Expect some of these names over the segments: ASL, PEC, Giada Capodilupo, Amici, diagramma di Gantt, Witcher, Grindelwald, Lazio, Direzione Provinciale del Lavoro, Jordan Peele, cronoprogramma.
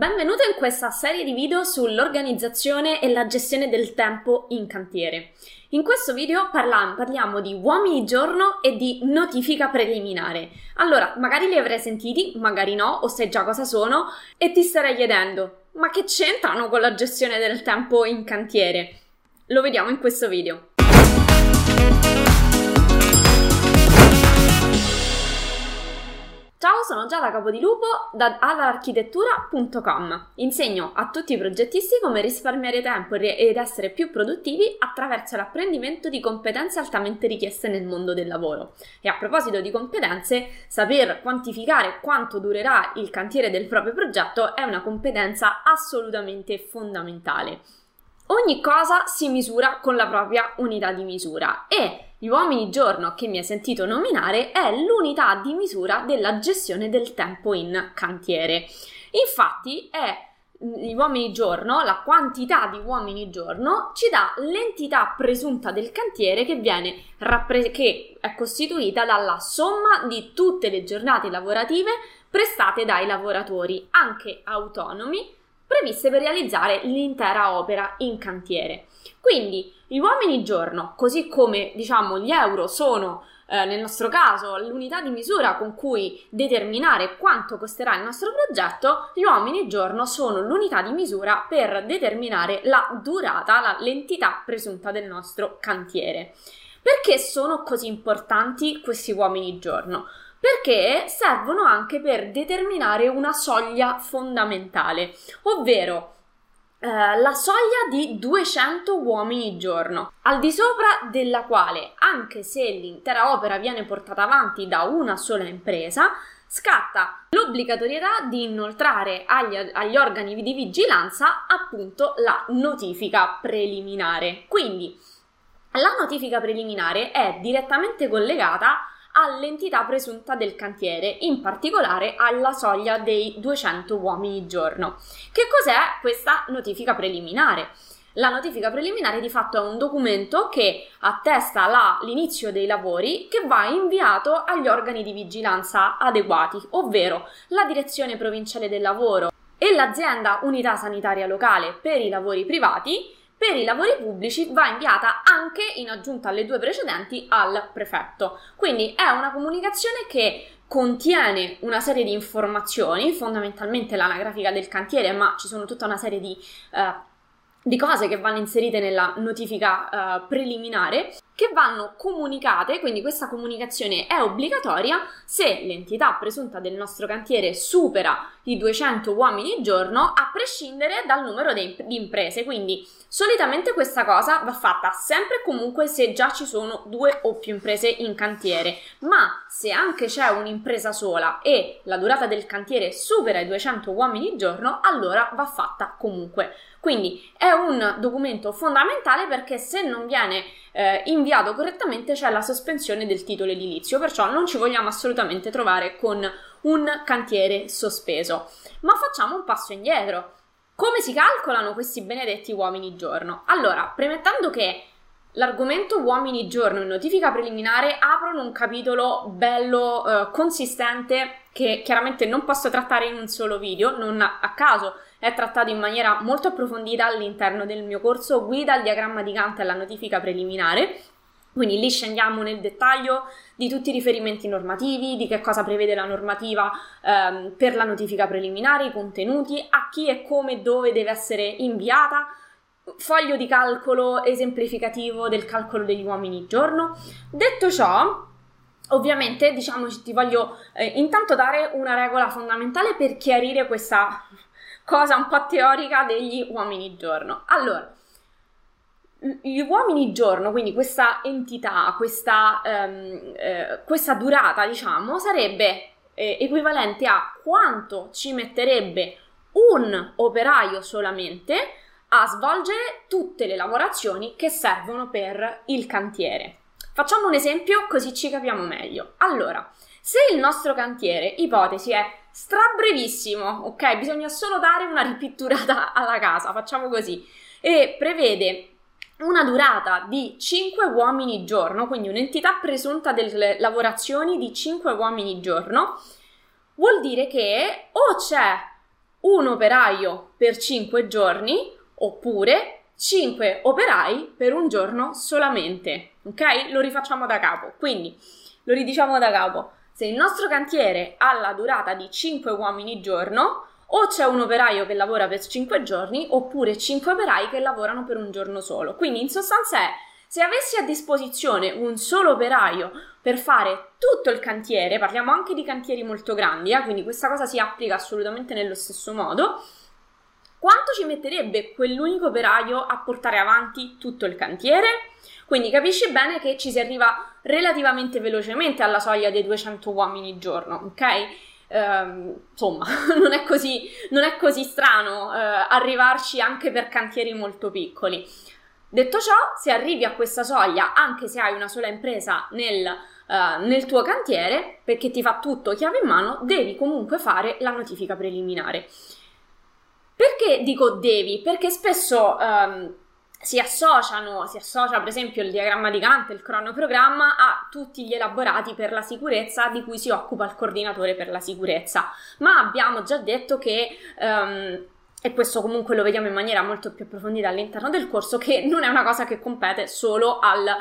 Benvenuto in questa serie di video sull'organizzazione e la gestione del tempo in cantiere. In questo video parliamo di uomini giorno e di notifica preliminare. Allora, magari li avrai sentiti, magari no, o sai già cosa sono, e ti starai chiedendo, ma che c'entrano con la gestione del tempo in cantiere? Lo vediamo in questo video. Ciao, sono Giada Capodilupo dall'architettura.com. Insegno a tutti i progettisti come risparmiare tempo ed essere più produttivi attraverso l'apprendimento di competenze altamente richieste nel mondo del lavoro. E a proposito di competenze, saper quantificare quanto durerà il cantiere del proprio progetto è una competenza assolutamente fondamentale. Ogni cosa si misura con la propria unità di misura e gli uomini giorno che mi hai sentito nominare è l'unità di misura della gestione del tempo in cantiere. Infatti gli uomini giorno, la quantità di uomini giorno, ci dà l'entità presunta del cantiere che è costituita dalla somma di tutte le giornate lavorative prestate dai lavoratori, anche autonomi, previste per realizzare l'intera opera in cantiere. Quindi gli uomini giorno, così come diciamo gli euro sono nel nostro caso l'unità di misura con cui determinare quanto costerà il nostro progetto, gli uomini giorno sono l'unità di misura per determinare la durata, l'entità presunta del nostro cantiere. Perché sono così importanti questi uomini giorno? Perché servono anche per determinare una soglia fondamentale, ovvero la soglia di 200 uomini giorno, al di sopra della quale, anche se l'intera opera viene portata avanti da una sola impresa, scatta l'obbligatorietà di inoltrare agli organi di vigilanza appunto la notifica preliminare. Quindi la notifica preliminare è direttamente collegata all'entità presunta del cantiere, in particolare alla soglia dei 200 uomini giorno. Che cos'è questa notifica preliminare? La notifica preliminare di fatto è un documento che attesta l'inizio dei lavori che va inviato agli organi di vigilanza adeguati, ovvero la Direzione Provinciale del Lavoro e l'Azienda Unità Sanitaria Locale per i lavori privati. Per i lavori pubblici va inviata anche, in aggiunta alle due precedenti, al prefetto. Quindi è una comunicazione che contiene una serie di informazioni, fondamentalmente l'anagrafica del cantiere, ma ci sono tutta una serie di cose che vanno inserite nella notifica preliminare, che vanno comunicate, quindi questa comunicazione è obbligatoria se l'entità presunta del nostro cantiere supera i 200 uomini giorno, a prescindere dal numero di imprese. Quindi solitamente questa cosa va fatta sempre e comunque se già ci sono due o più imprese in cantiere, ma se anche c'è un'impresa sola e la durata del cantiere supera i 200 uomini giorno, allora va fatta comunque. Quindi è un documento fondamentale perché se non viene inviato correttamente c'è la sospensione del titolo edilizio, perciò non ci vogliamo assolutamente trovare con un cantiere sospeso. Ma facciamo un passo indietro. Come si calcolano questi benedetti uomini giorno? Allora, premettendo che l'argomento uomini giorno e notifica preliminare aprono un capitolo bello consistente che chiaramente non posso trattare in un solo video, non a caso è trattato in maniera molto approfondita all'interno del mio corso Guida al diagramma di Gantt e alla notifica preliminare. Quindi lì scendiamo nel dettaglio di tutti i riferimenti normativi, di che cosa prevede la normativa per la notifica preliminare, i contenuti, a chi e come e dove deve essere inviata, foglio di calcolo esemplificativo del calcolo degli uomini giorno. Detto ciò, ovviamente ti voglio intanto dare una regola fondamentale per chiarire questa cosa un po' teorica degli uomini giorno. Allora, gli uomini giorno, quindi questa entità, questa durata, sarebbe equivalente a quanto ci metterebbe un operaio solamente a svolgere tutte le lavorazioni che servono per il cantiere. Facciamo un esempio così ci capiamo meglio. Allora, se il nostro cantiere, ipotesi, è strabrevissimo, ok? Bisogna solo dare una ripitturata alla casa, facciamo così, e prevede una durata di 5 uomini giorno, quindi un'entità presunta delle lavorazioni di 5 uomini giorno, vuol dire che o c'è un operaio per 5 giorni oppure 5 operai per un giorno solamente, ok? Lo rifacciamo da capo, quindi lo ridiciamo da capo. Se il nostro cantiere ha la durata di 5 uomini giorno, o c'è un operaio che lavora per 5 giorni oppure 5 operai che lavorano per un giorno solo. Quindi in sostanza è, se avessi a disposizione un solo operaio per fare tutto il cantiere, parliamo anche di cantieri molto grandi, quindi questa cosa si applica assolutamente nello stesso modo, quanto ci metterebbe quell'unico operaio a portare avanti tutto il cantiere? Quindi capisci bene che ci si arriva relativamente velocemente alla soglia dei 200 uomini giorno, ok? Insomma, non è così strano arrivarci anche per cantieri molto piccoli. Detto ciò, se arrivi a questa soglia anche se hai una sola impresa nel tuo cantiere, perché ti fa tutto chiave in mano, devi comunque fare la notifica preliminare. Perché dico devi? Perché spesso si associa per esempio il diagramma di Gantt, il cronoprogramma, a tutti gli elaborati per la sicurezza di cui si occupa il coordinatore per la sicurezza, ma abbiamo già detto che, e questo comunque lo vediamo in maniera molto più approfondita all'interno del corso, che non è una cosa che compete solo al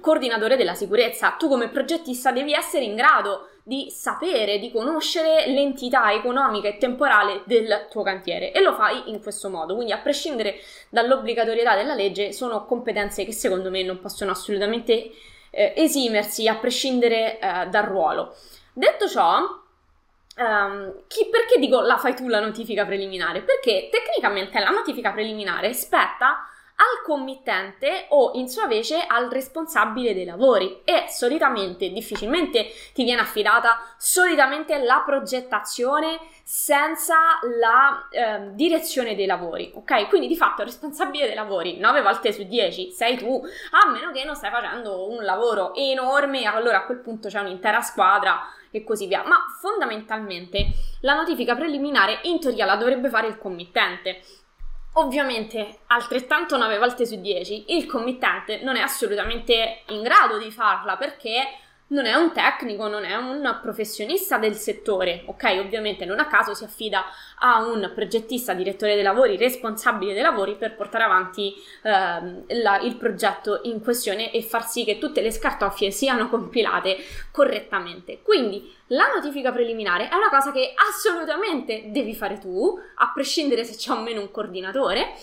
coordinatore della sicurezza. Tu come progettista devi essere in grado di sapere, di conoscere l'entità economica e temporale del tuo cantiere, e lo fai in questo modo. Quindi, a prescindere dall'obbligatorietà della legge, sono competenze che secondo me non possono assolutamente esimersi, a prescindere dal ruolo. Detto ciò, perché dico la fai tu la notifica preliminare? Perché tecnicamente la notifica preliminare spetta al committente o in sua vece al responsabile dei lavori, e solitamente, difficilmente ti viene affidata solitamente la progettazione senza la direzione dei lavori, ok? Quindi di fatto il responsabile dei lavori 9 volte su 10 sei tu, a meno che non stai facendo un lavoro enorme, allora a quel punto c'è un'intera squadra e così via. Ma fondamentalmente la notifica preliminare in teoria la dovrebbe fare il committente. Ovviamente, altrettanto 9 volte su 10, il committente non è assolutamente in grado di farla, perché non è un tecnico, non è un professionista del settore, ok? Ovviamente non a caso si affida a un progettista, direttore dei lavori, responsabile dei lavori, per portare avanti il progetto in questione e far sì che tutte le scartoffie siano compilate correttamente. Quindi la notifica preliminare è una cosa che assolutamente devi fare tu, a prescindere se c'è o meno un coordinatore,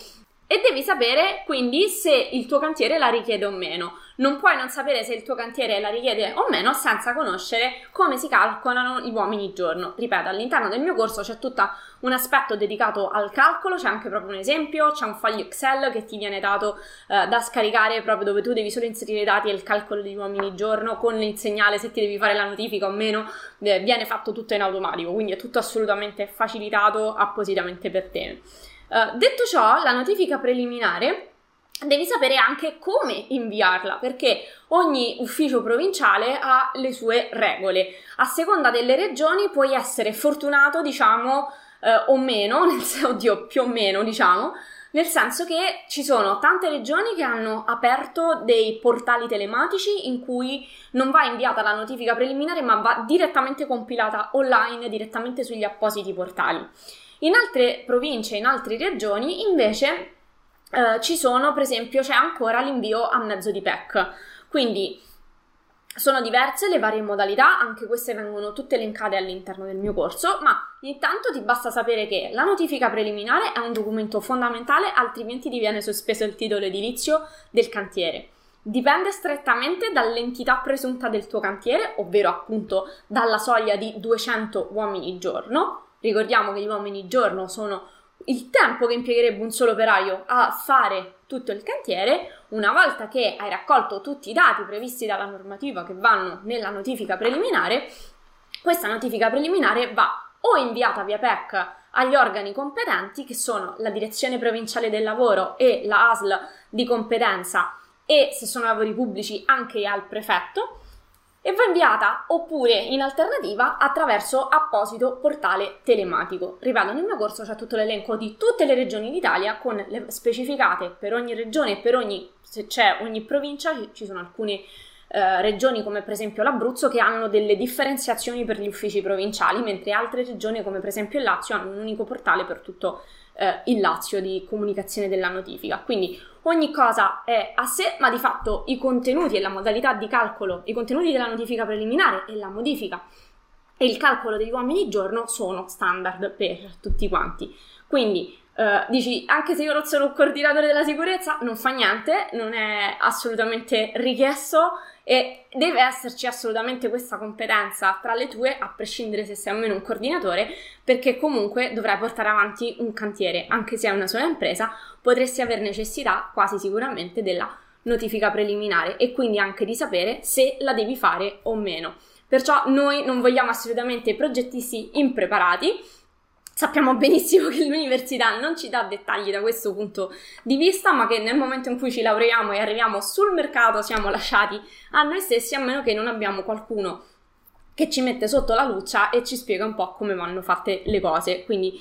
e devi sapere quindi se il tuo cantiere la richiede o meno. Non puoi non sapere se il tuo cantiere la richiede o meno senza conoscere come si calcolano gli uomini giorno. Ripeto, all'interno del mio corso c'è tutto un aspetto dedicato al calcolo, c'è anche proprio un esempio, c'è un foglio Excel che ti viene dato da scaricare, proprio dove tu devi solo inserire i dati e il calcolo degli uomini giorno, con il segnale se ti devi fare la notifica o meno, viene fatto tutto in automatico, quindi è tutto assolutamente facilitato appositamente per te. Detto ciò, la notifica preliminare devi sapere anche come inviarla, perché ogni ufficio provinciale ha le sue regole. A seconda delle regioni puoi essere fortunato, diciamo, o meno, più o meno, diciamo, nel senso che ci sono tante regioni che hanno aperto dei portali telematici in cui non va inviata la notifica preliminare, ma va direttamente compilata online, direttamente sugli appositi portali. In altre province, in altre regioni, invece, per esempio, c'è ancora l'invio a mezzo di PEC. Quindi sono diverse le varie modalità, anche queste vengono tutte elencate all'interno del mio corso, ma intanto ti basta sapere che la notifica preliminare è un documento fondamentale, altrimenti ti viene sospeso il titolo edilizio del cantiere. Dipende strettamente dall'entità presunta del tuo cantiere, ovvero appunto dalla soglia di 200 uomini giorno. Ricordiamo che gli uomini giorno sono il tempo che impiegherebbe un solo operaio a fare tutto il cantiere. Una volta che hai raccolto tutti i dati previsti dalla normativa che vanno nella notifica preliminare, questa notifica preliminare va o inviata via PEC agli organi competenti, che sono la Direzione Provinciale del Lavoro e la ASL di competenza, e se sono lavori pubblici anche al prefetto, e va inviata oppure in alternativa attraverso apposito portale telematico. Ripeto, nel mio corso c'è tutto l'elenco di tutte le regioni d'Italia, con le specificate per ogni regione e per ogni provincia, ci sono alcune regioni come per esempio l'Abruzzo che hanno delle differenziazioni per gli uffici provinciali, mentre altre regioni come per esempio il Lazio hanno un unico portale per tutto il Lazio di comunicazione della notifica. Quindi ogni cosa è a sé, ma di fatto i contenuti e la modalità di calcolo, i contenuti della notifica preliminare e la modifica e il calcolo degli uomini giorno sono standard per tutti quanti. Quindi dici, anche se io sono un coordinatore della sicurezza, non fa niente, non è assolutamente richiesto e deve esserci assolutamente questa competenza tra le tue, a prescindere se sei o meno un coordinatore, perché comunque dovrai portare avanti un cantiere. Anche se è una sola impresa, potresti aver necessità quasi sicuramente della notifica preliminare e quindi anche di sapere se la devi fare o meno. Perciò noi non vogliamo assolutamente progettisti impreparati. Sappiamo benissimo che l'università non ci dà dettagli da questo punto di vista, ma che nel momento in cui ci laureiamo e arriviamo sul mercato siamo lasciati a noi stessi, a meno che non abbiamo qualcuno che ci mette sotto la luccia e ci spiega un po' come vanno fatte le cose. Quindi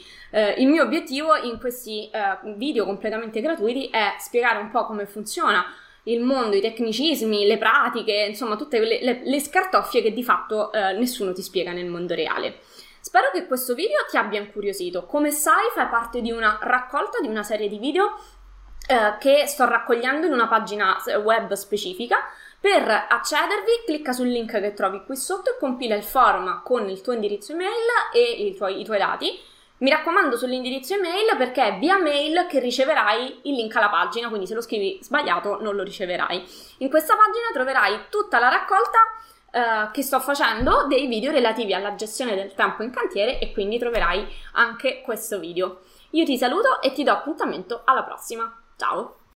il mio obiettivo in questi video completamente gratuiti è spiegare un po' come funziona il mondo, i tecnicismi, le pratiche, insomma tutte le scartoffie che di fatto nessuno ti spiega nel mondo reale. Spero che questo video ti abbia incuriosito. Come sai, fai parte di una raccolta, di una serie di video che sto raccogliendo in una pagina web specifica. Per accedervi, clicca sul link che trovi qui sotto e compila il form con il tuo indirizzo email e i tuoi dati. Mi raccomando sull'indirizzo email, perché è via mail che riceverai il link alla pagina, quindi se lo scrivi sbagliato non lo riceverai. In questa pagina troverai tutta la raccolta che sto facendo dei video relativi alla gestione del tempo in cantiere e quindi troverai anche questo video. Io ti saluto e ti do appuntamento alla prossima. Ciao!